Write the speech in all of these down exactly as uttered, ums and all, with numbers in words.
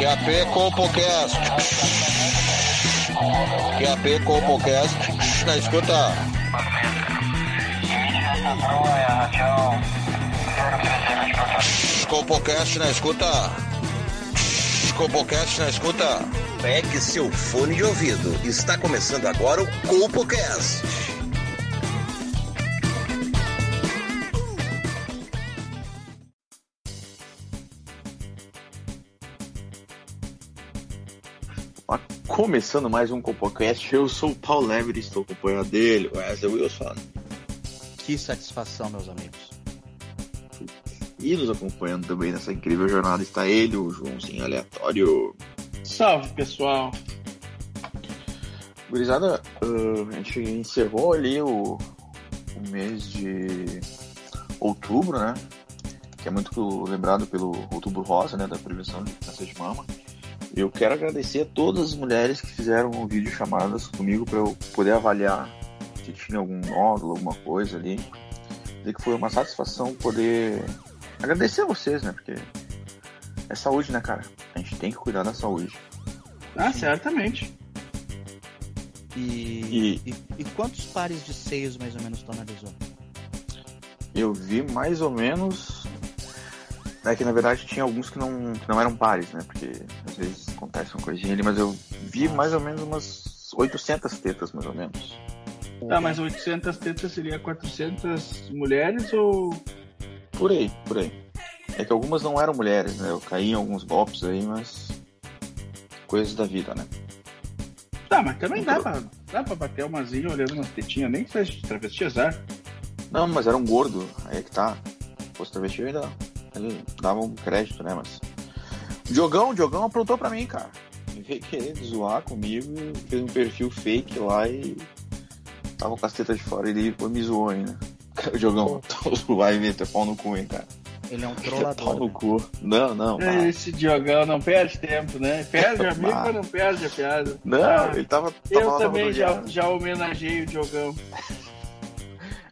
Q A P COLPOCAST. Q A P COLPOCAST. Na escuta. COLPOCAST na escuta. COLPOCAST na escuta. Pegue seu fone de ouvido. Está começando agora o COLPOCAST. Começando mais um COLPOCAST, eu sou o Paulo Lever e estou acompanhando dele, o Ezra Wilson. Que satisfação, meus amigos. E nos acompanhando também nessa incrível jornada está ele, o Joãozinho Aleatório. Salve, pessoal. Gurizada, a gente encerrou ali o, o mês de outubro, né? Que é muito lembrado pelo Outubro Rosa, né? Da prevenção de câncer de mama. Eu quero agradecer a todas as mulheres que fizeram um vídeo chamadas comigo para eu poder avaliar se tinha algum nódulo, alguma coisa ali. Dizer que foi uma satisfação poder agradecer a vocês, né? Porque é saúde, né, cara? A gente tem que cuidar da saúde. Ah, sim. Certamente. E, e... e, e quantos pares de seios, mais ou menos, tu analisou? Eu vi mais ou menos... É que, na verdade, tinha alguns que não, que não eram pares, né? Porque às vezes acontece uma coisinha ali, mas eu vi mais ou menos umas oitocentas tetas, mais ou menos. Tá, mas oitocentas tetas seria quatrocentas mulheres ou... Por aí, por aí. É que algumas não eram mulheres, né? Eu caí em alguns golpes aí, mas... Coisas da vida, né? Tá, mas também dá pra, dá pra bater umazinha olhando umas tetinhas, nem que seja de travesti, azar. Não, mas era um gordo, aí é que tá. Se fosse travesti, eu ainda... Ele dava um crédito, né, mas... O Diogão, o Diogão aprontou pra mim, cara. Ele veio querendo zoar comigo, fez um perfil fake lá e... Tava com as tetas de fora, ele depois me zoou ainda. O Diogão, tu vai ver, tu é pau no cu, hein, cara. Ele é um trollador. Pau no cu. Não, não, cara. Esse Diogão não perde tempo, né? Perde amigo, mas não perde a piada. Não, ah, ele tava... tava eu também já, já homenageei o Diogão.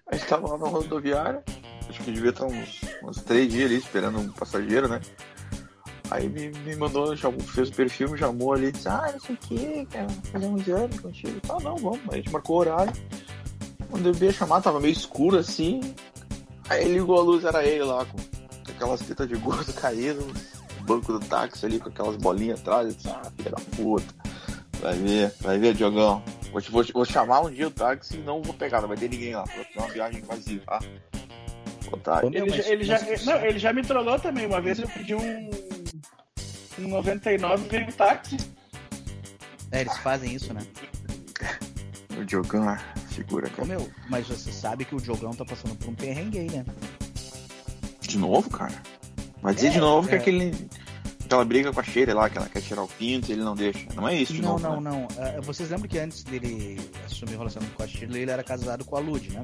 A gente tava lá na rodoviária... Acho que eu devia estar uns, uns três dias ali esperando um passageiro, né? Aí me, me mandou, chamou, fez o perfil, me chamou ali e disse: ah, não sei o que, quero fazer um exame contigo. Tá, não, vamos. Aí a gente marcou o horário. Quando eu ia chamar, tava meio escuro assim. Aí ligou a luz, era ele lá, com aquelas tetas de gordo caídas, no banco do táxi ali, com aquelas bolinhas atrás. Eu disse: ah, filha da puta. Vai ver, vai ver, Diogão. Vou, te, vou, vou chamar um dia o táxi e não vou pegar, não vai ter ninguém lá. Vou fazer uma viagem vazia, tá? Tá. Ele, não, já, ele, já, não, ele já me trollou também. Uma vez eu pedi um, um noventa e nove, veio um táxi. É, eles fazem isso, né? O Diogão, segura, cara. Ô, meu, mas você sabe que o Diogão tá passando por um perrengue aí, né? De novo, cara? Vai dizer é, de novo é... que aquele, aquela briga com a Sheila lá, que ela quer tirar o pinto e ele não deixa. Não é isso de não, novo, Não, não, né? não. Uh, vocês lembram que antes dele assumir o relacionamento com a Sheila, ele era casado com a Lud, né?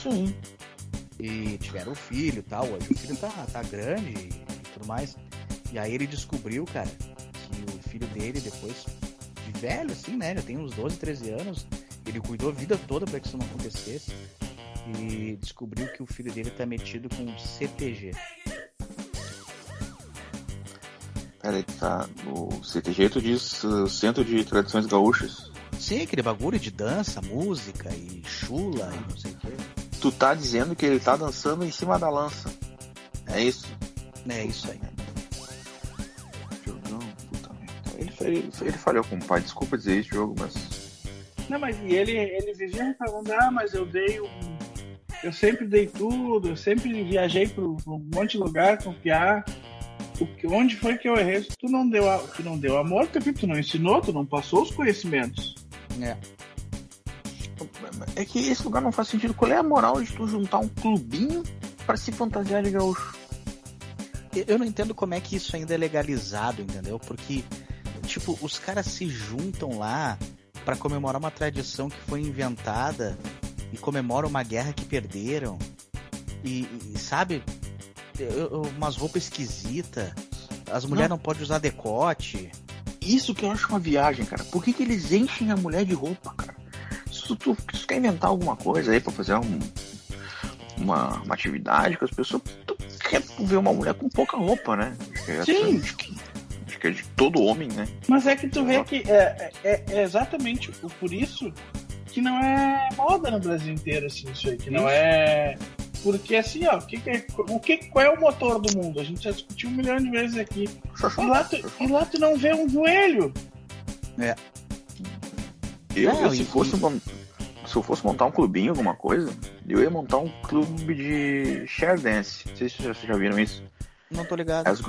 Sim. E tiveram um filho e tal, hoje o filho tá, tá grande e tudo mais. E aí ele descobriu, cara, que o filho dele, depois de velho, assim, né, já tem uns doze, treze anos, ele cuidou a vida toda pra que isso não acontecesse. E descobriu que o filho dele tá metido com C T G. Peraí, tá, o C T G tu diz uh, Centro de Tradições Gaúchas? Sim, aquele bagulho de dança, música e chula e não sei o que. Tu tá dizendo que ele tá dançando em cima da lança. É isso? É isso aí. Diogão, puta merda. Ele, ele falhou com o pai. Desculpa dizer isso, Diogo, mas... Não, mas ele, ele vivia reclamando. Ah, mas eu dei um... Eu sempre dei tudo. Eu sempre viajei pra um monte de lugar confiar. Onde foi que eu errei? Tu não deu, tu não deu amor, tu não ensinou, tu não passou os conhecimentos. É. É que esse lugar não faz sentido. Qual é a moral de tu juntar um clubinho pra se fantasiar de gaúcho? Eu não entendo como é que isso ainda é legalizado, entendeu? Porque, tipo, os caras se juntam lá pra comemorar uma tradição que foi inventada e comemoram uma guerra que perderam. E, e sabe? Umas roupas esquisitas. As mulheres não, não podem usar decote. Isso que eu acho uma viagem, cara. Por que que eles enchem a mulher de roupa, cara? Tu, tu, tu quer inventar alguma coisa aí pra fazer um, uma, uma atividade com as pessoas, tu quer ver uma mulher com pouca roupa, né? Acho que, Sim! Acho que, acho básica de todo homem, né? Mas é que tu vê que é, é, é exatamente por isso que não é moda no Brasil inteiro, assim, isso aí, que não é... Porque assim, ó, que que é, o que, qual é o motor do mundo? A gente já discutiu um milhão de vezes aqui. E lá tu, e lá tu não vê um joelho. É. Eu, não, eu se fosse uma... Se eu fosse montar um clubinho, alguma coisa, eu ia montar um clube de share dance. Não sei se vocês já viram isso. Não tô ligado. As,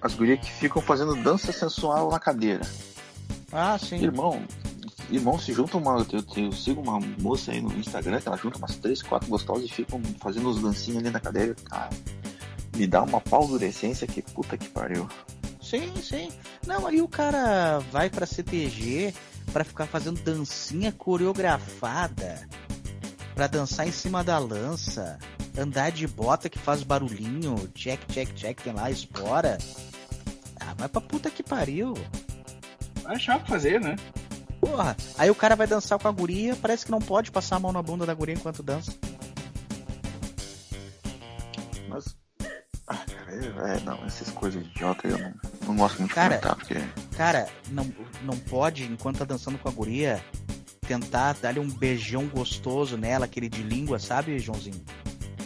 as gurias que ficam fazendo dança sensual na cadeira. Ah, sim. Irmão, irmão se junta uma... Eu, eu sigo uma moça aí no Instagram, que ela junta umas três, quatro gostosas e ficam fazendo os dancinhos ali na cadeira. Cara, me dá uma paulorescência que puta que pariu. Sim, sim. Não, aí o cara vai pra C T G... pra ficar fazendo dancinha coreografada, pra dançar em cima da lança, andar de bota que faz barulhinho, check, check, check, tem lá, explora. Ah, mas pra puta que pariu. Vai achar o que fazer, né? Porra, aí o cara vai dançar com a guria, parece que não pode passar a mão na bunda da guria enquanto dança. Mas... Ah, cara, é, não, essas coisas idiotas eu não, não gosto muito cara, de comentar, porque... Cara, não, não pode, enquanto tá dançando com a guria, tentar dar-lhe um beijão gostoso nela, aquele de língua, sabe, Joãozinho?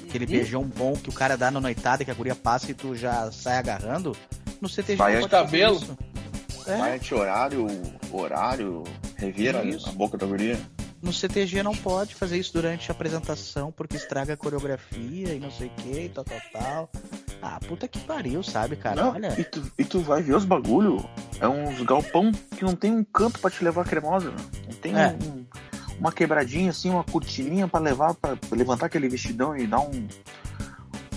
Aquele beijão bom que o cara dá na noitada, que a guria passa e tu já sai agarrando. No C T G vai não pode fazer isso. Vai de horário, horário, revira a boca da guria. No C T G não pode fazer isso durante a apresentação, porque estraga a coreografia e não sei o que, e tal, tal, tal. Ah, puta que pariu, sabe, cara? Não, olha. E tu, e tu vai ver os bagulho, é uns galpão que não tem um canto pra te levar a cremosa, né? Não tem é. um, uma quebradinha assim, uma cortininha pra levar, pra levantar aquele vestidão e dar um,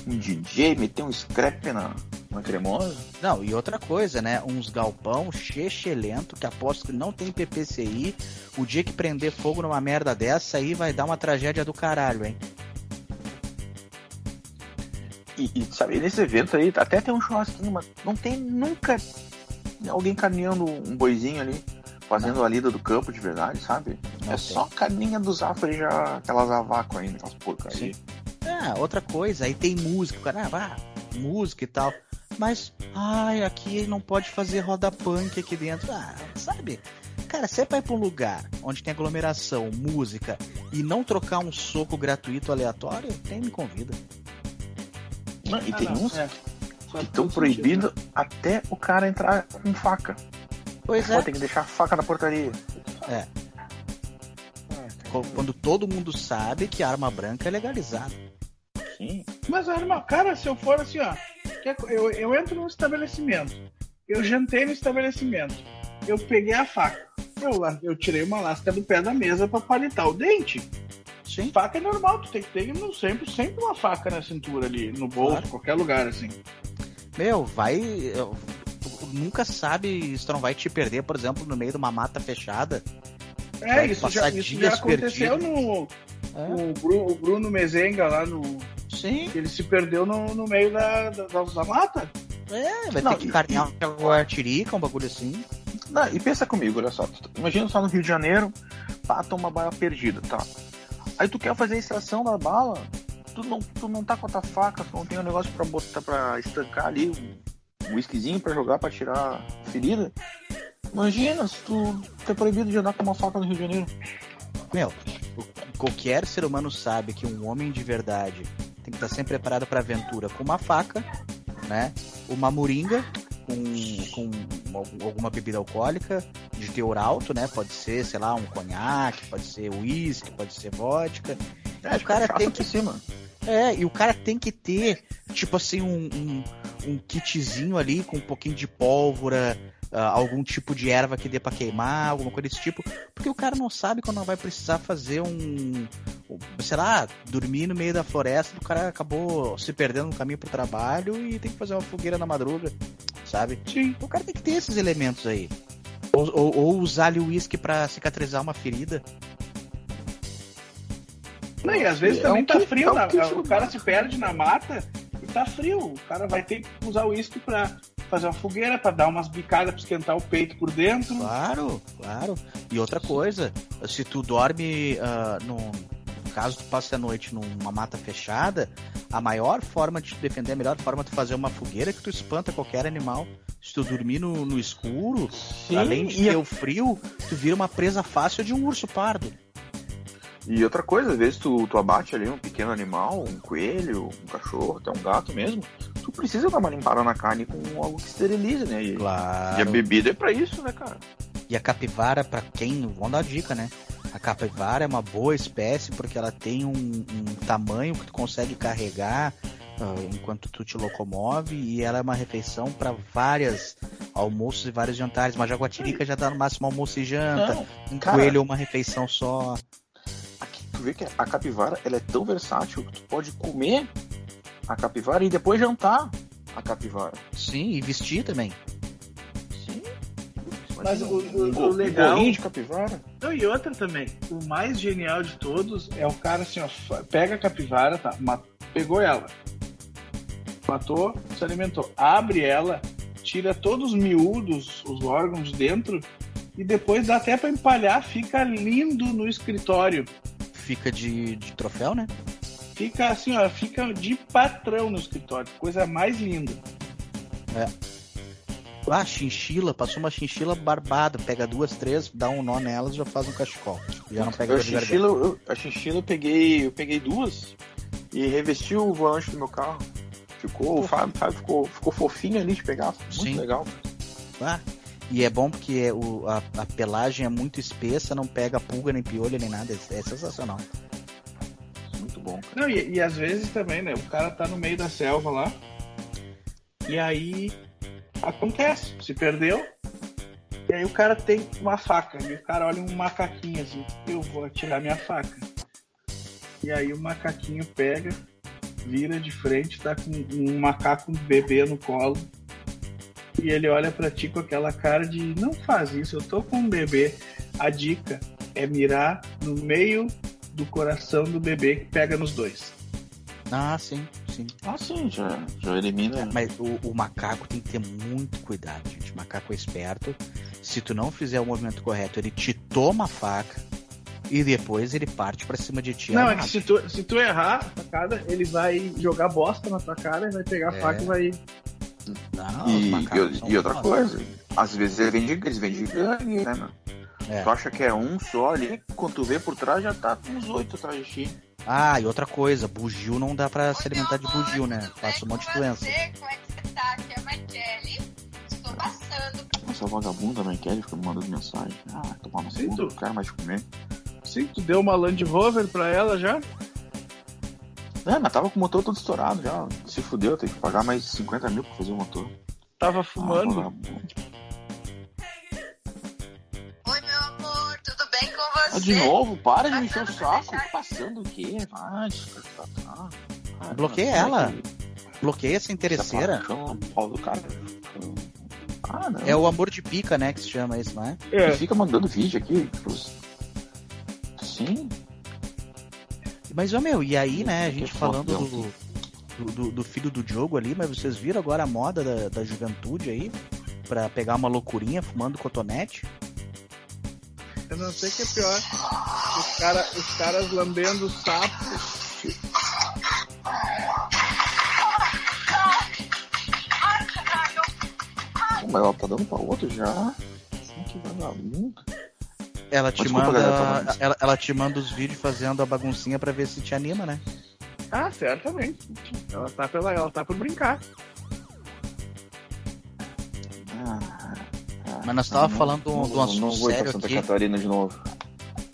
um D J, meter um scrap na, na cremosa. Não, e outra coisa, né? Uns galpão chechelento, que aposto que não tem P P C I, o dia que prender fogo numa merda dessa aí vai dar uma tragédia do caralho, hein? E, e sabe, nesse evento aí até tem um churrasquinho, mas não tem nunca alguém carneando um boizinho ali, fazendo não. a lida do campo de verdade, sabe? Não é tem. Só a carninha do Zafra e já aquelas avacas aí, aquelas porcas aí. Ah, outra coisa, aí tem música, o cara, ah, música e tal, mas, ai, aqui não pode fazer roda punk aqui dentro, ah, sabe? Cara, você vai pra um lugar onde tem aglomeração, música e não trocar um soco gratuito aleatório, nem me convida. Não, e ah, tem não, uns é. que estão proibidos, né? Até o cara entrar com faca. Pois é. Só tem que deixar a faca na portaria. É. Quando todo mundo sabe que a arma branca é legalizada. Sim. Mas a arma, cara, se eu for assim, ó. Eu, eu entro num estabelecimento. Eu jantei no estabelecimento. Eu peguei a faca. Eu, eu tirei uma lasca do pé da mesa pra palitar o dente. Sim. Faca é normal, tu tem que ter sempre, sempre uma faca na cintura ali, no bolso, claro. Qualquer lugar assim. Meu, vai. Eu, tu nunca sabe se tu não vai te perder, por exemplo, no meio de uma mata fechada. É, isso já, isso já aconteceu no. É. O, Bruno, o Bruno Mezenga lá no. Sim. Ele se perdeu no, no meio da, da, da mata. É, vai não, ter que carnear um artirica, um bagulho assim. Não, e pensa comigo, olha só. Imagina só no Rio de Janeiro, pata uma bala perdida, tá? Aí tu quer fazer a extração da bala, tu não, tu não tá com a tua faca, tu não tem um negócio pra botar, pra estancar ali, um whiskyzinho pra jogar, pra tirar a ferida. Imagina se tu tá proibido de andar com uma faca no Rio de Janeiro. Meu, qualquer ser humano sabe que um homem de verdade tem que estar sempre preparado pra aventura com uma faca, né? Uma moringa com, com alguma bebida alcoólica de teor alto, né? Pode ser, sei lá, um conhaque, pode ser uísque, pode ser vodka. É, o cara tem que... cima. É, e o cara tem que ter, tipo assim, um, um, um kitzinho ali com um pouquinho de pólvora, uh, algum tipo de erva que dê pra queimar, alguma coisa desse tipo, porque o cara não sabe quando vai precisar fazer um... Sei lá, dormir no meio da floresta, o cara acabou se perdendo no caminho pro trabalho e tem que fazer uma fogueira na madruga, sabe? Sim. O cara tem que ter esses elementos aí. Ou, ou, ou usar ali o uísque pra cicatrizar uma ferida. Não, e às vezes é também um tá que, frio. É um na, que... O cara se perde na mata e tá frio. O cara vai ter que usar o uísque pra fazer uma fogueira, pra dar umas bicadas, pra esquentar o peito por dentro. Claro, claro. E outra coisa, se tu dorme uh, no... Caso tu passe a noite numa mata fechada, a maior forma de te defender, a melhor forma de fazer uma fogueira é que tu espanta qualquer animal. se tu dormir no, no escuro, sim, além de ter a... o frio, tu vira uma presa fácil de um urso pardo. E outra coisa, às vezes tu, tu abate ali um pequeno animal, um coelho, um cachorro, até um gato mesmo, tu precisa dar uma limpada na carne com algo que esterilize, né? E, claro. E a bebida é pra isso, né, cara? E a capivara, pra quem... Vamos dar uma dica, né? A capivara é uma boa espécie porque ela tem um, um tamanho que tu consegue carregar uh, enquanto tu te locomove, e ela é uma refeição para vários almoços e vários jantares. Uma jaguatirica já dá no máximo almoço e janta. Não, um cara... coelho é uma refeição só. Aqui, tu vê que a capivara ela é tão versátil que tu pode comer a capivara e depois jantar a capivara. Sim, e vestir também. Mas o, o, o legal... de capivara? Não, e outra também. O mais genial de todos é o cara assim, ó... Pega a capivara, tá? Mat... Pegou ela. Matou, se alimentou. Abre ela, tira todos os miúdos, os órgãos de dentro... E depois dá até pra empalhar, fica lindo no escritório. Fica de, de troféu, né? Fica assim, ó... Fica de patrão no escritório. Coisa mais linda. É... Ah, chinchila, passou uma chinchila barbada, pega duas, três, dá um nó nelas e já faz um cachecol. Já não pega a chinchila, eu, a chinchila eu peguei, eu peguei duas e revesti o volante do meu carro. Ficou, o Fábio, Fábio ficou, ficou fofinho ali de pegar, muito sim. Legal. Ah, e é bom porque é o, a, a pelagem é muito espessa, não pega pulga, nem piolho, nem nada, é, é sensacional. Muito bom. Não, e, e às vezes também, né, o cara tá no meio da selva lá e aí... Acontece, se perdeu. E aí o cara tem uma faca. E o cara olha um macaquinho assim: eu vou atirar minha faca. E aí o macaquinho pega, vira de frente, tá com um macaco bebê no colo. E ele olha pra ti com aquela cara de: não faz isso, eu tô com um bebê. A dica é mirar no meio do coração do bebê, que pega nos dois. Ah, sim. Sim. Ah, sim, já, já elimina. É, mas o, o macaco tem que ter muito cuidado, gente. O macaco é esperto. Se tu não fizer o movimento correto, ele te toma a faca e depois ele parte pra cima de ti. Não, é que se tu, se tu errar a facada, ele vai jogar bosta na tua cara e vai pegar é. a faca e vai... Não, e, os macacos e, e outra coisa, às vezes ele vende, eles vendem gangue, né, mano? É. Tu acha que é um só ali, quando tu vê por trás já tá com uns oito atrás de ti. Ah, e outra coisa, bugio não dá pra Oi, se alimentar amor, de bugio, né? Passa um monte de doença. Como é que você tá? Aqui é a Maichelle. Estou passando. Nossa, a vagabunda, a Maichelle, fica me mandando mensagem. Ah, tomar no fundo, não quero mais comer. Sim, tu deu uma Land Rover pra ela já? É, mas tava com o motor todo estourado já. Se fudeu, tem que pagar mais cinquenta mil pra fazer o motor. Tava fumando? Ah, Oi, meu amor, tudo bem com você? Ah, de novo? Para de me encher o saco. Passando o quê? Ai, ah, ah, bloqueia ela. Bloqueia essa interesseira. Ah, não. É o amor de pica, né? Que se chama isso, não é? É. Fica mandando vídeo aqui. Pros... Sim. Mas, ô meu, e aí, né? A gente falando do, do, do filho do Diogo ali, mas vocês viram agora a moda da, da juventude aí? Pra pegar uma loucurinha fumando cotonete? Eu não sei o que é pior. Os, cara, os caras lambendo sapos. Mas ela tá dando pra outro já. Assim que vagabundo. Ela te, desculpa, manda, galera, ela, ela te manda os vídeos fazendo a baguncinha pra ver se te anima, né? Ah, certamente. Ela tá, pela, ela tá por brincar. Ah. Mas nós tava não, falando do, do assunto não vou sério Santa aqui. Catarina de novo.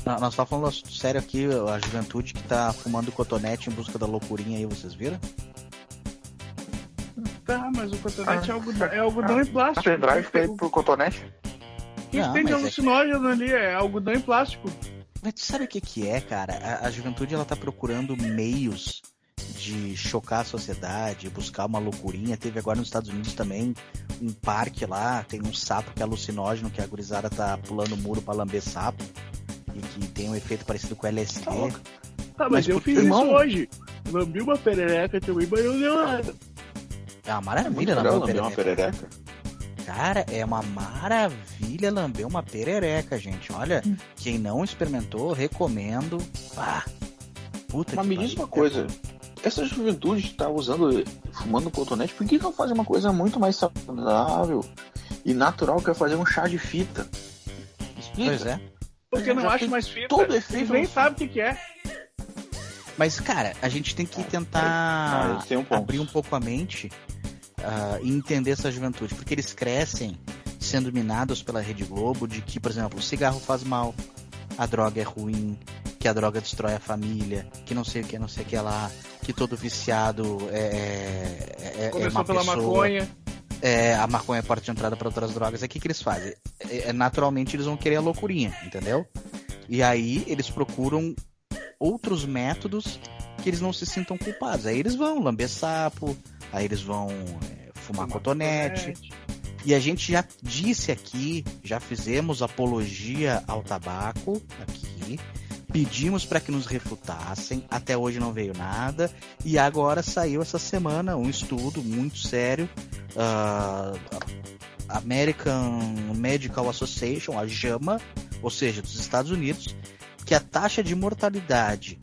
Não, nós tava falando do assunto sério aqui, a juventude que tá fumando cotonete em busca da loucurinha aí, vocês viram? Tá, mas o cotonete ah, é algodão, é algodão ah, e plástico. A pendrive foi pro cotonete? Isso tem de alucinógeno é que... ali, é algodão e plástico. Mas tu sabe o que que é, cara? A, a juventude, ela tá procurando meios de chocar a sociedade, buscar uma loucurinha. Teve agora nos Estados Unidos também um parque lá, tem um sapo que é alucinógeno, que a gurizada tá pulando o muro pra lamber sapo, e que tem um efeito parecido com L S D. Tá, tá mas, mas eu fiz irmão... isso hoje. Lambi uma perereca também, mas não deu nada. É uma maravilha lamber uma, uma perereca. Cara, é uma maravilha lamber uma perereca, gente. Olha, hum. quem não experimentou, recomendo. Ah, puta mas que me diz uma coisa. Essa juventude tá usando, fumando cotonete, por que não faz uma coisa muito mais saudável? E natural quer fazer um chá de fita. Explica. Pois é. Porque eu não acho mais fita. Todo efeito. Nem sabe o que, que é. Mas, cara, a gente tem que tentar ah, um abrir um pouco a mente uh, e entender essa juventude. Porque eles crescem sendo minados pela Rede Globo de que, por exemplo, o cigarro faz mal, a droga é ruim, que a droga destrói a família, que não sei o que, não sei o que lá, que todo viciado é, é, começou é uma pela pessoa, maconha. É, a maconha é porta de entrada para outras drogas. É o que, que eles fazem? É, naturalmente, eles vão querer a loucurinha, entendeu? E aí, eles procuram outros métodos que eles não se sintam culpados. Aí eles vão lamber sapo, aí eles vão é, fumar, fumar cotonete. cotonete. E a gente já disse aqui, já fizemos apologia ao tabaco aqui, pedimos para que nos refutassem, até hoje não veio nada, e agora saiu essa semana um estudo muito sério, uh, American Medical Association, a JAMA, ou seja, dos Estados Unidos, que a taxa de mortalidade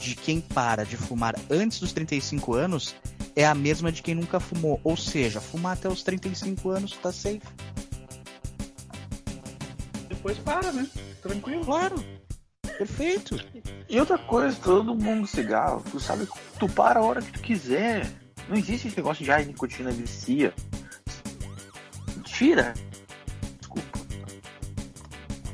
de quem para de fumar antes dos trinta e cinco anos é a mesma de quem nunca fumou. Ou seja, fumar até os trinta e cinco anos tá safe. Depois para, né? Tranquilo. Claro. Perfeito. E outra coisa, todo mundo cigarro, tu sabe que tu para a hora que tu quiser. Não existe esse negócio de ah, nicotina vicia. Tira. Desculpa.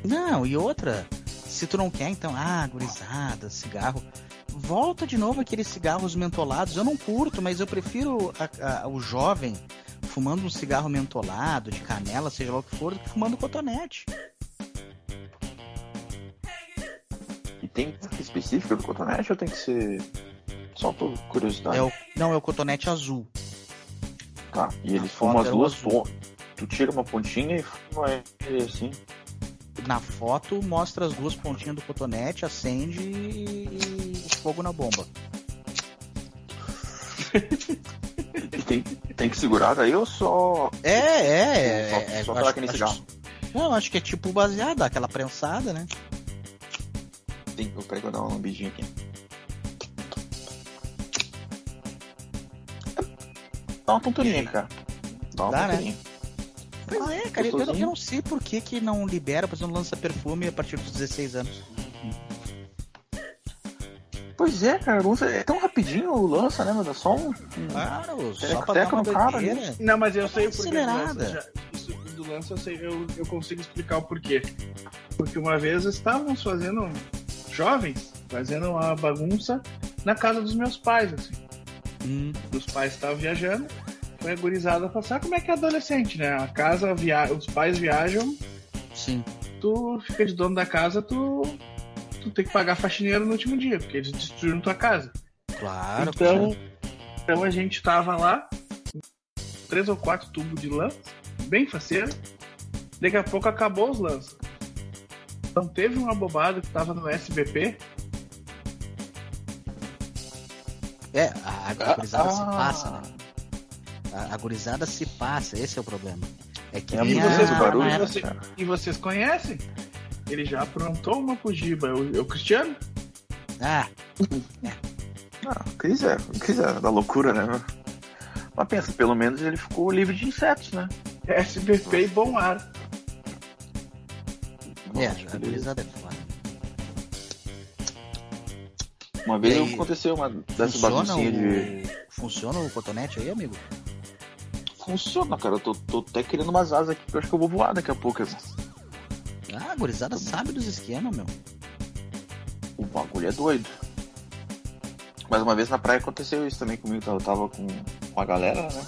Não, e outra... Se tu não quer, então, ah, gurizada, cigarro. Volta de novo aqueles cigarros mentolados. Eu não curto, mas eu prefiro a, a, o jovem fumando um cigarro mentolado, de canela, seja lá o que for, do que fumando cotonete. E tem específica do cotonete ou tem que ser... Só por curiosidade. É o, não, é o cotonete azul. Tá, e eles fumam as duas pontas. Tu tira uma pontinha e fuma ele assim... Na foto, mostra as duas pontinhas do cotonete, acende e fogo na bomba. Tem, tem que segurar daí ou só... É, é, só, é. Só pra aquele cigarro. Não, acho que é tipo baseado, aquela prensada, né? Sim, eu pego dar uma lambidinha aqui. Dá uma tonturinha, cara. Dá uma Dá, tonturinha. Né? Pois é, cara, eu, eu não sei por que, que não libera, por exemplo, lança perfume a partir dos dezesseis anos. Pois é, cara, é tão rapidinho o lança, né, mas é só um... Claro, só pra dar uma doideira. Não, mas eu sei o porquê do lança, isso do lança eu, sei, eu, eu consigo explicar o porquê. Porque uma vez estávamos fazendo, jovens, fazendo uma bagunça na casa dos meus pais, assim. Hum. Os pais estavam viajando. Foi a gurizada pra saber como é que é adolescente, né? A casa, via... os pais viajam. Sim. Tu fica de dono da casa, tu... tu tem que pagar faxineiro no último dia, porque eles destruíram tua casa. Claro, então, claro. Então a gente tava lá, três ou quatro tubos de lança, bem faceiro. Daqui a pouco acabou os lanças. Então teve uma bobada que tava no S B P. É, a, a gurizada ah, se passa, né? A gurizada se passa, esse é o problema. É que é, e, vocês, barulho, e, você, e vocês conhecem? Ele já aprontou uma fugiba. É o Cristiano? Ah, ah o Cris é, o Cris é da loucura, né? Mas pensa, pelo menos ele ficou livre de insetos, né? S B P e bom ar. É, nossa, a gurizada é foda. Uma vez aí, aconteceu uma dessas baguncinhas de... Funciona o cotonete aí, amigo? Funciona, cara. Eu tô, tô até querendo umas asas aqui, porque eu acho que eu vou voar daqui a pouco. Assim. Ah, a gurizada tô... sabe dos esquemas, meu. O bagulho é doido. Mas uma vez na praia aconteceu isso também comigo. Eu tava com uma galera, né?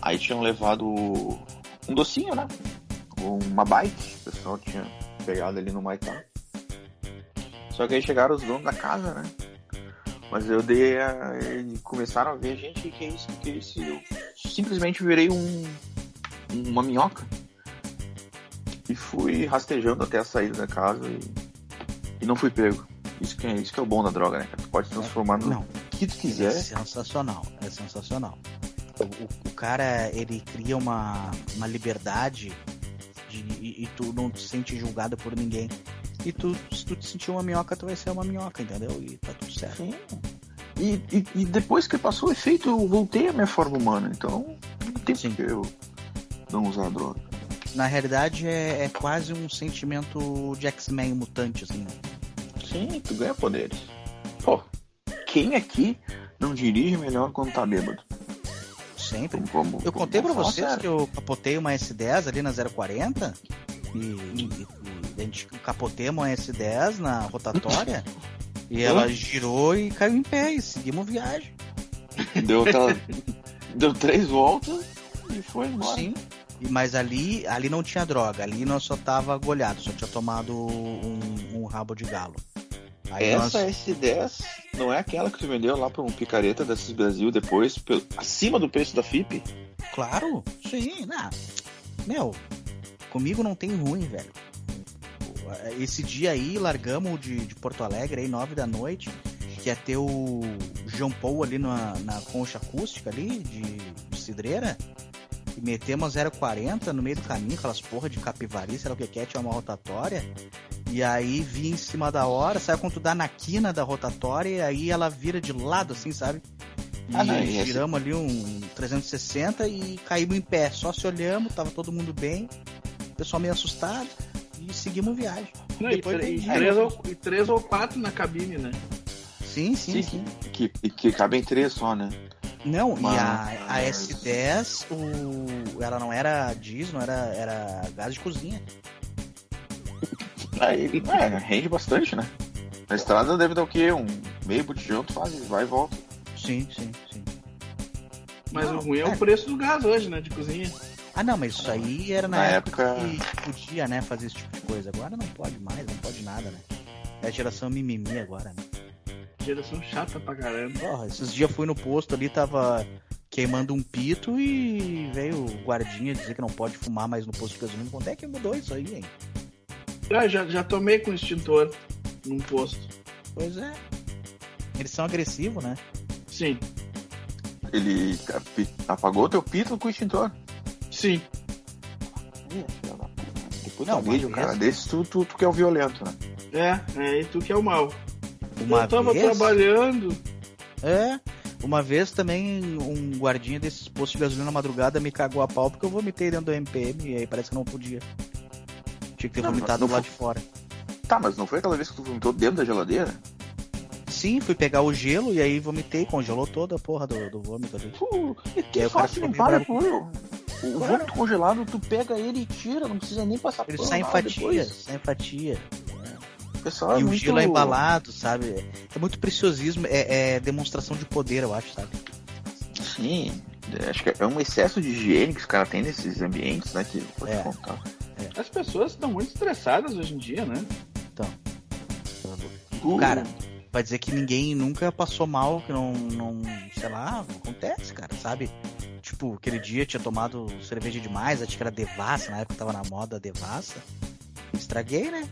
Aí tinham levado um docinho, né? Uma bike. O pessoal tinha pegado ali no Maitá. Só que aí chegaram os donos da casa, né? Mas eu dei a... começaram a ver, gente, o que é isso, o que é isso? Eu simplesmente virei um... uma minhoca. E fui rastejando até a saída da casa e, e não fui pego. Isso que, é... isso que é o bom da droga, né? Tu pode se transformar no que tu quiser. É sensacional, é sensacional. O, o cara, ele cria uma, uma liberdade de... e, e tu não te sente julgado por ninguém. E tu, se tu te sentir uma minhoca, tu vai ser uma minhoca, entendeu? E tá tudo certo. Sim. E, e, e depois que passou o efeito, eu voltei à minha forma humana. Então, não tem porque eu não usar droga. Na realidade é, é quase um sentimento de X-Men mutante, assim. Sim, tu ganha poderes. Pô, quem aqui não dirige melhor quando tá bêbado? Sempre. Como, como, eu contei pra vocês sério. Que eu capotei uma S dez ali na zero quarenta e, e, e a gente capotei uma S dez na rotatória e ela girou e caiu em pé e seguimos viagem. Deu, aquela... Deu três voltas e foi embora. Sim. Mas ali, ali não tinha droga, ali nós só tava agolhado, só tinha tomado um, um rabo de galo. Aí essa nós... S dez não é aquela que tu vendeu lá pra um picareta desses Brasil depois, pelo... acima do preço da Fipe? Claro, sim, né? Meu, comigo não tem ruim, velho. Esse dia aí, largamos de, de Porto Alegre aí, nove da noite, que ia ter o Jean-Paul ali na, na Concha Acústica ali, de Cidreira. E metemos a zero quarenta no meio do caminho, aquelas porra de Capivara, sei lá o que é, tinha uma rotatória. E aí vi em cima da hora, sabe quando tu dá na quina da rotatória e aí ela vira de lado assim, sabe? E ah, não, giramos assim... ali um trezentos e sessenta e caímos em pé, só se olhamos, tava todo mundo bem, o pessoal meio assustado e seguimos viagem. Não, depois e, três, e, três ou, e três ou quatro na cabine, né? Sim, sim, sim. sim. Que, que cabem três só, né? Não, mas... e a, a S dez, o... ela não era diesel, não era, era gás de cozinha. Aí, é, rende bastante, né? Na estrada deve dar o quê? Um meio botijão, tu faz, vai e volta. Sim, sim, sim. Mas não, o ruim é, é o preço do gás hoje, né? De cozinha. Ah, não, mas isso aí era na, na época, época que podia, né? Fazer esse tipo de coisa. Agora não pode mais, não pode nada, né? É a geração mimimi agora, né? Geração chata pra caramba. Porra, esses dias fui no posto ali, tava queimando um pito e veio o guardinha dizer que não pode fumar mais no posto de gasolina. Quando é que mudou isso aí, hein? Ah, já, já tomei com extintor num posto. Pois é. Eles são agressivos, né? Sim. Ele apagou teu pito com extintor? Sim. Depois não, vídeo, um cara desse, tu, tu, tu que é o violento, né? É, é, e tu que é o mal. Uma eu tava vez... trabalhando. É, uma vez também um guardinha desses postos de gasolina na madrugada me cagou a pau porque eu vomitei dentro do M P M e aí parece que não podia. Tinha que ter não, vomitado do lado foi... de fora. Tá, mas não foi aquela vez que tu vomitou dentro da geladeira? Sim, fui pegar o gelo e aí vomitei, congelou toda a porra do, do vômito ali. Uh, e que aí, sorte, não para, pô. O vômito congelado, tu pega ele e tira, não precisa nem passar por ele. Ele sai em fatia, sai em fatia. Pessoal, e é o gelo muito... é embalado, sabe? É muito preciosismo, é, é demonstração de poder, eu acho, sabe? Sim, acho que é um excesso de higiene que os caras têm nesses ambientes, né? Que pode é, contar. É. As pessoas estão muito estressadas hoje em dia, né? Então. Uh. Cara, vai dizer que ninguém nunca passou mal, que não, não. Sei lá, não acontece, cara, sabe? Tipo, aquele dia eu tinha tomado cerveja demais, acho que era Devassa, na época tava na moda Devassa. Estraguei, né?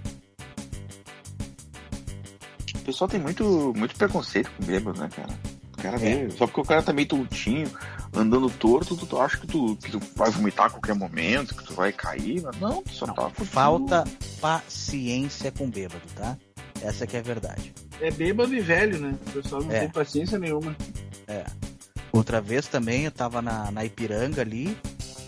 O pessoal tem muito, muito preconceito com bêbado, né, cara? O cara é. Só porque o cara tá meio tontinho, andando torto, tu, tu acha que tu, que tu vai vomitar a qualquer momento, que tu vai cair, mas não, tu só não, tá... Falta paciência com bêbado, tá? Essa que é a verdade. É bêbado e velho, né? O pessoal não é. tem paciência nenhuma. É. Outra vez também, eu tava na, na Ipiranga ali,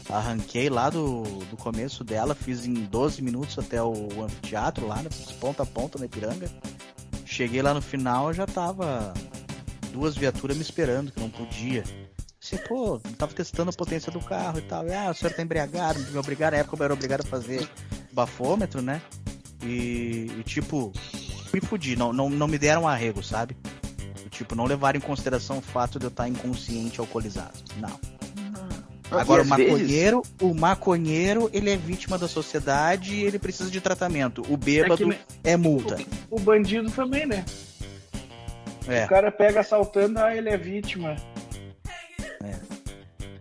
arranquei lá do, do começo dela, fiz em doze minutos até o anfiteatro lá, né, ponta a ponta na Ipiranga. Cheguei lá no final, já tava duas viaturas me esperando, que não podia. Você, pô, tava testando a potência do carro e tal. E, ah, o senhor tá embriagado, me obrigaram. Na época eu era obrigado a fazer bafômetro, né? E, e tipo, me fudi, não, não, não me deram arrego, sabe? E, tipo, não levaram em consideração o fato de eu estar inconsciente, alcoolizado. Não. Agora, o maconheiro, vezes... o maconheiro, ele é vítima da sociedade e ele precisa de tratamento. O bêbado é, que... é multa. O, o bandido também, né? É. O cara pega assaltando, ah, ele é vítima. É.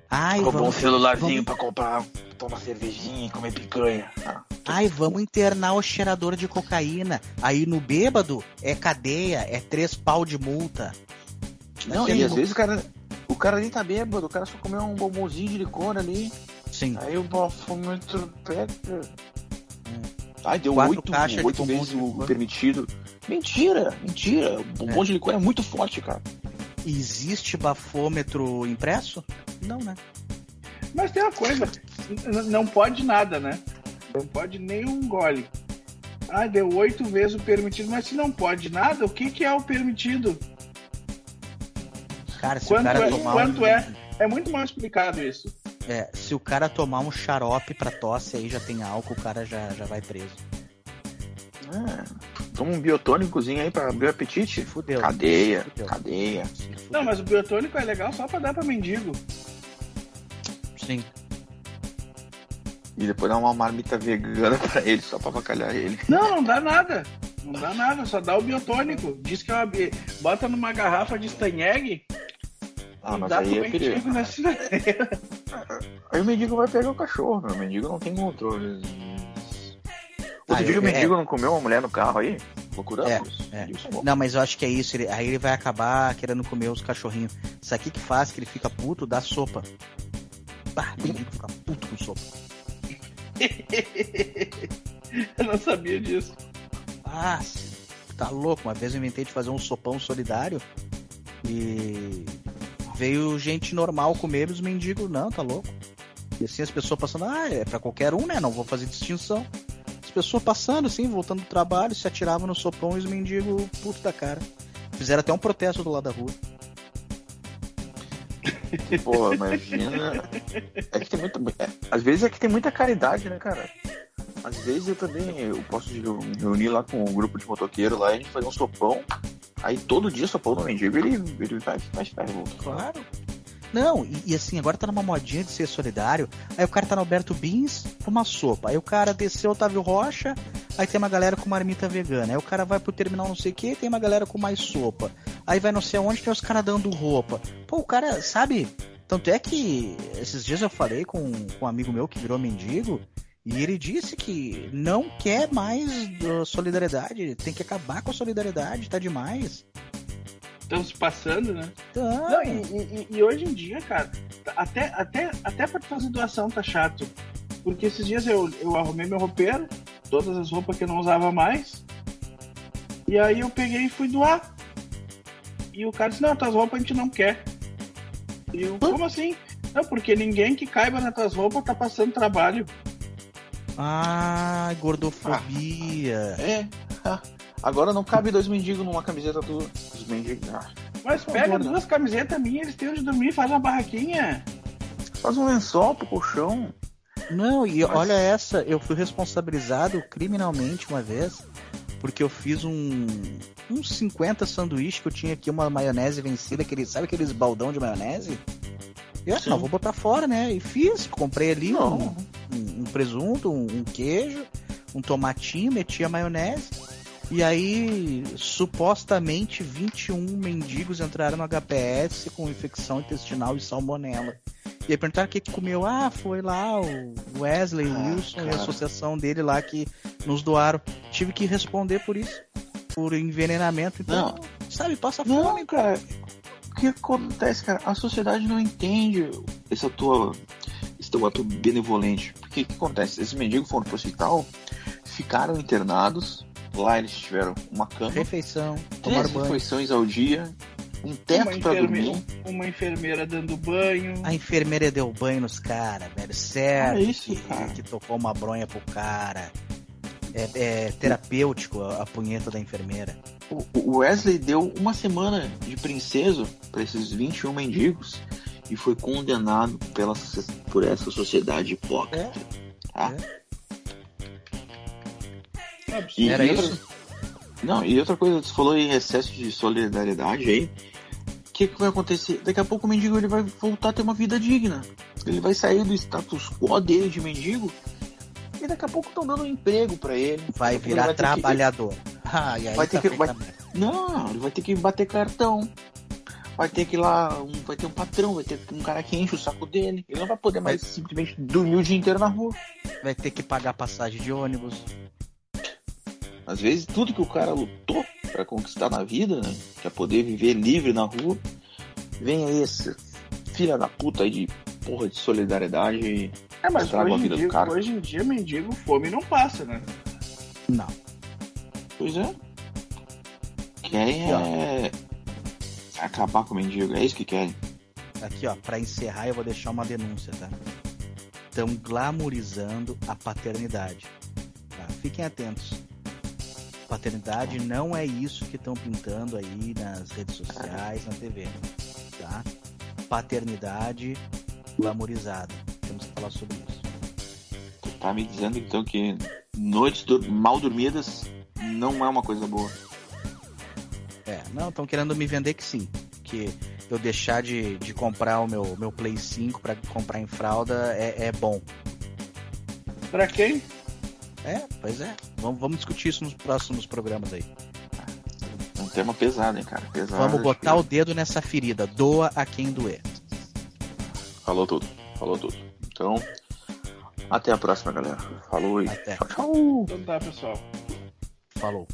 Ai, roubou vamos... um celularzinho vamos... pra comprar, tomar cervejinha e comer picanha. Ah, tô... Ai, vamos internar o cheirador de cocaína. Aí no bêbado é cadeia, é três pau de multa. Não, e às vezes o cara... O cara nem tá bêbado, o cara só comeu um bombonzinho de licor ali. Sim. Aí o bafômetro pega. Hum. Ai, deu oito vezes o permitido. Mentira, mentira. O bombom é. de licor é muito forte, cara. Existe bafômetro impresso? Não, né? Mas tem uma coisa, não pode nada, né? Não pode nenhum gole. Ah, deu oito vezes o permitido, mas se não pode nada, o que, que é o permitido? Cara, se quanto o cara é, tomar quanto um... é? É muito mal explicado isso. É, se o cara tomar um xarope pra tosse, aí já tem álcool, o cara já, já vai preso. Ah, toma um biotônicozinho aí pra abrir o apetite. Fudeu. Cadeia, fudeu. cadeia. Fudeu. Não, mas o biotônico é legal só pra dar pra mendigo. Sim. E depois dá uma marmita vegana pra ele, só pra avacalhar ele. Não, não dá nada. Não dá nada, só dá o biotônico. Diz que é uma... Bota numa garrafa de Steinegg. Ah, mas dá aí pro é mendigo que... na cidreira. Aí o mendigo vai pegar o cachorro, meu. O mendigo não tem controle. Outro ah, dia eu... o mendigo é... não comeu uma mulher no carro aí? Loucura. É, é. Não, mas eu acho que é isso. Ele... Aí ele vai acabar querendo comer os cachorrinhos. Isso aqui que faz que ele fica puto, dá sopa. Bah, o mendigo fica puto com sopa. Eu não sabia disso. Ah, tá louco. Uma vez eu inventei de fazer um sopão solidário e veio gente normal comer, os mendigos não, tá louco. E assim as pessoas passando, ah, é pra qualquer um, né? Não vou fazer distinção. As pessoas passando assim, voltando do trabalho, se atiravam no sopão e os mendigos puto da cara. Fizeram até um protesto do lado da rua. Porra, imagina. É que tem muita... Às vezes é que tem muita caridade, né, cara? Às vezes eu também eu posso me reunir lá com um grupo de motoqueiro lá e a gente fazer um sopão. Aí todo dia sopão no mendigo, ele, ele vai mais ferro. Claro. Não, e, e assim, agora tá numa modinha de ser solidário. Aí o cara tá no Alberto Bins, toma sopa. Aí o cara desceu Otávio Rocha, aí tem uma galera com marmita vegana. Aí o cara vai pro terminal não sei o que, tem uma galera com mais sopa. Aí vai não sei aonde, tem os caras dando roupa. Pô, o cara, sabe? Tanto é que esses dias eu falei com, com um amigo meu que virou mendigo, e ele disse que não quer mais solidariedade, tem que acabar com a solidariedade, tá demais. Estão se passando, né? Então... Não, e, e, e hoje em dia, cara, até, até, até pra fazer doação tá chato. Porque esses dias eu, eu arrumei meu roupeiro, todas as roupas que eu não usava mais, e aí eu peguei e fui doar. E o cara disse, não, tuas roupas a gente não quer. E eu, como assim? Não, porque ninguém que caiba nas tuas roupas tá passando trabalho. Ah, gordofobia. Ah, é. Ah. Agora não cabe dois mendigos numa camiseta do... dos mendigos. Ah, mas pega gordo. Duas camisetas minhas, eles têm onde dormir, faz uma barraquinha. Faz um lençol pro colchão. Não, e mas... olha essa, eu fui responsabilizado criminalmente uma vez, porque eu fiz um uns cinquenta sanduíches que eu tinha aqui, uma maionese vencida, aqueles, sabe aqueles baldão de maionese? E eu, não, vou botar fora, né? E fiz, comprei ali um, um, um presunto, um, um queijo, um tomatinho, meti a maionese. E aí, supostamente, vinte e um mendigos entraram no H P S com infecção intestinal e salmonela. E aí perguntaram o que que comeu. Ah, foi lá o Wesley, ah, Wilson, cara, e a associação dele lá que nos doaram. Tive que responder por isso, por envenenamento. Então, não, sabe, passa não, fome, cara. O que acontece, cara? A sociedade não entende esse ator, esse teu ator benevolente. Porque o que acontece? Esses mendigos foram pro hospital, ficaram internados. Lá eles tiveram uma cama, refeição, três refeições ao dia, um teto pra dormir, uma enfermeira dando banho. A enfermeira deu banho nos caras, velho. Certo, é isso, que, cara, que tocou uma bronha pro cara. É, é terapêutico a, a punheta da enfermeira. O Wesley deu uma semana de princeso pra esses vinte e um mendigos e foi condenado pela, por essa sociedade hipócrita. É. Tá? É. E, Era e outra... isso? Não, e outra coisa, você falou em excesso de solidariedade aí. O que, que vai acontecer? Daqui a pouco o mendigo ele vai voltar a ter uma vida digna. Ele vai sair do status quo dele de mendigo e daqui a pouco estão dando um emprego pra ele. Vai virar ele vai trabalhador. Que... Ah, e aí vai ter tá que... vai... Não, ele vai ter que bater cartão. Vai ter que ir lá, um... vai ter um patrão, vai ter um cara que enche o saco dele. Ele não vai poder mais vai... simplesmente dormir o dia inteiro na rua. Vai ter que pagar passagem de ônibus. Às vezes, tudo que o cara lutou pra conquistar na vida, né? Pra poder viver livre na rua, vem aí esse filha da puta aí de porra de solidariedade e é, mas estraga a vida dia, do cara. Hoje em dia, mendigo, fome não passa, né? Não. Pois é. Querem é acabar com o mendigo, é isso que querem. Aqui, ó, pra encerrar, eu vou deixar uma denúncia, tá? estão glamorizando a paternidade. Tá? Fiquem atentos. Paternidade não é isso que estão pintando aí nas redes sociais, na T V. Tá? Paternidade glamorizada. Temos que falar sobre isso. Você tá me dizendo então que noites do... mal dormidas não é uma coisa boa? É, não, estão querendo me vender que sim. Que eu deixar de, de comprar o meu, meu Play cinco pra comprar em fralda é, é bom. Pra quem? É, pois é. Vamos, vamos discutir isso nos próximos programas aí. É um tema pesado, hein, cara? Pesado, vamos botar que... o dedo nessa ferida. Doa a quem doer. Falou tudo. Falou tudo. Então, até a próxima, galera. Falou e até. Tchau, tchau. Então tá, pessoal. Falou.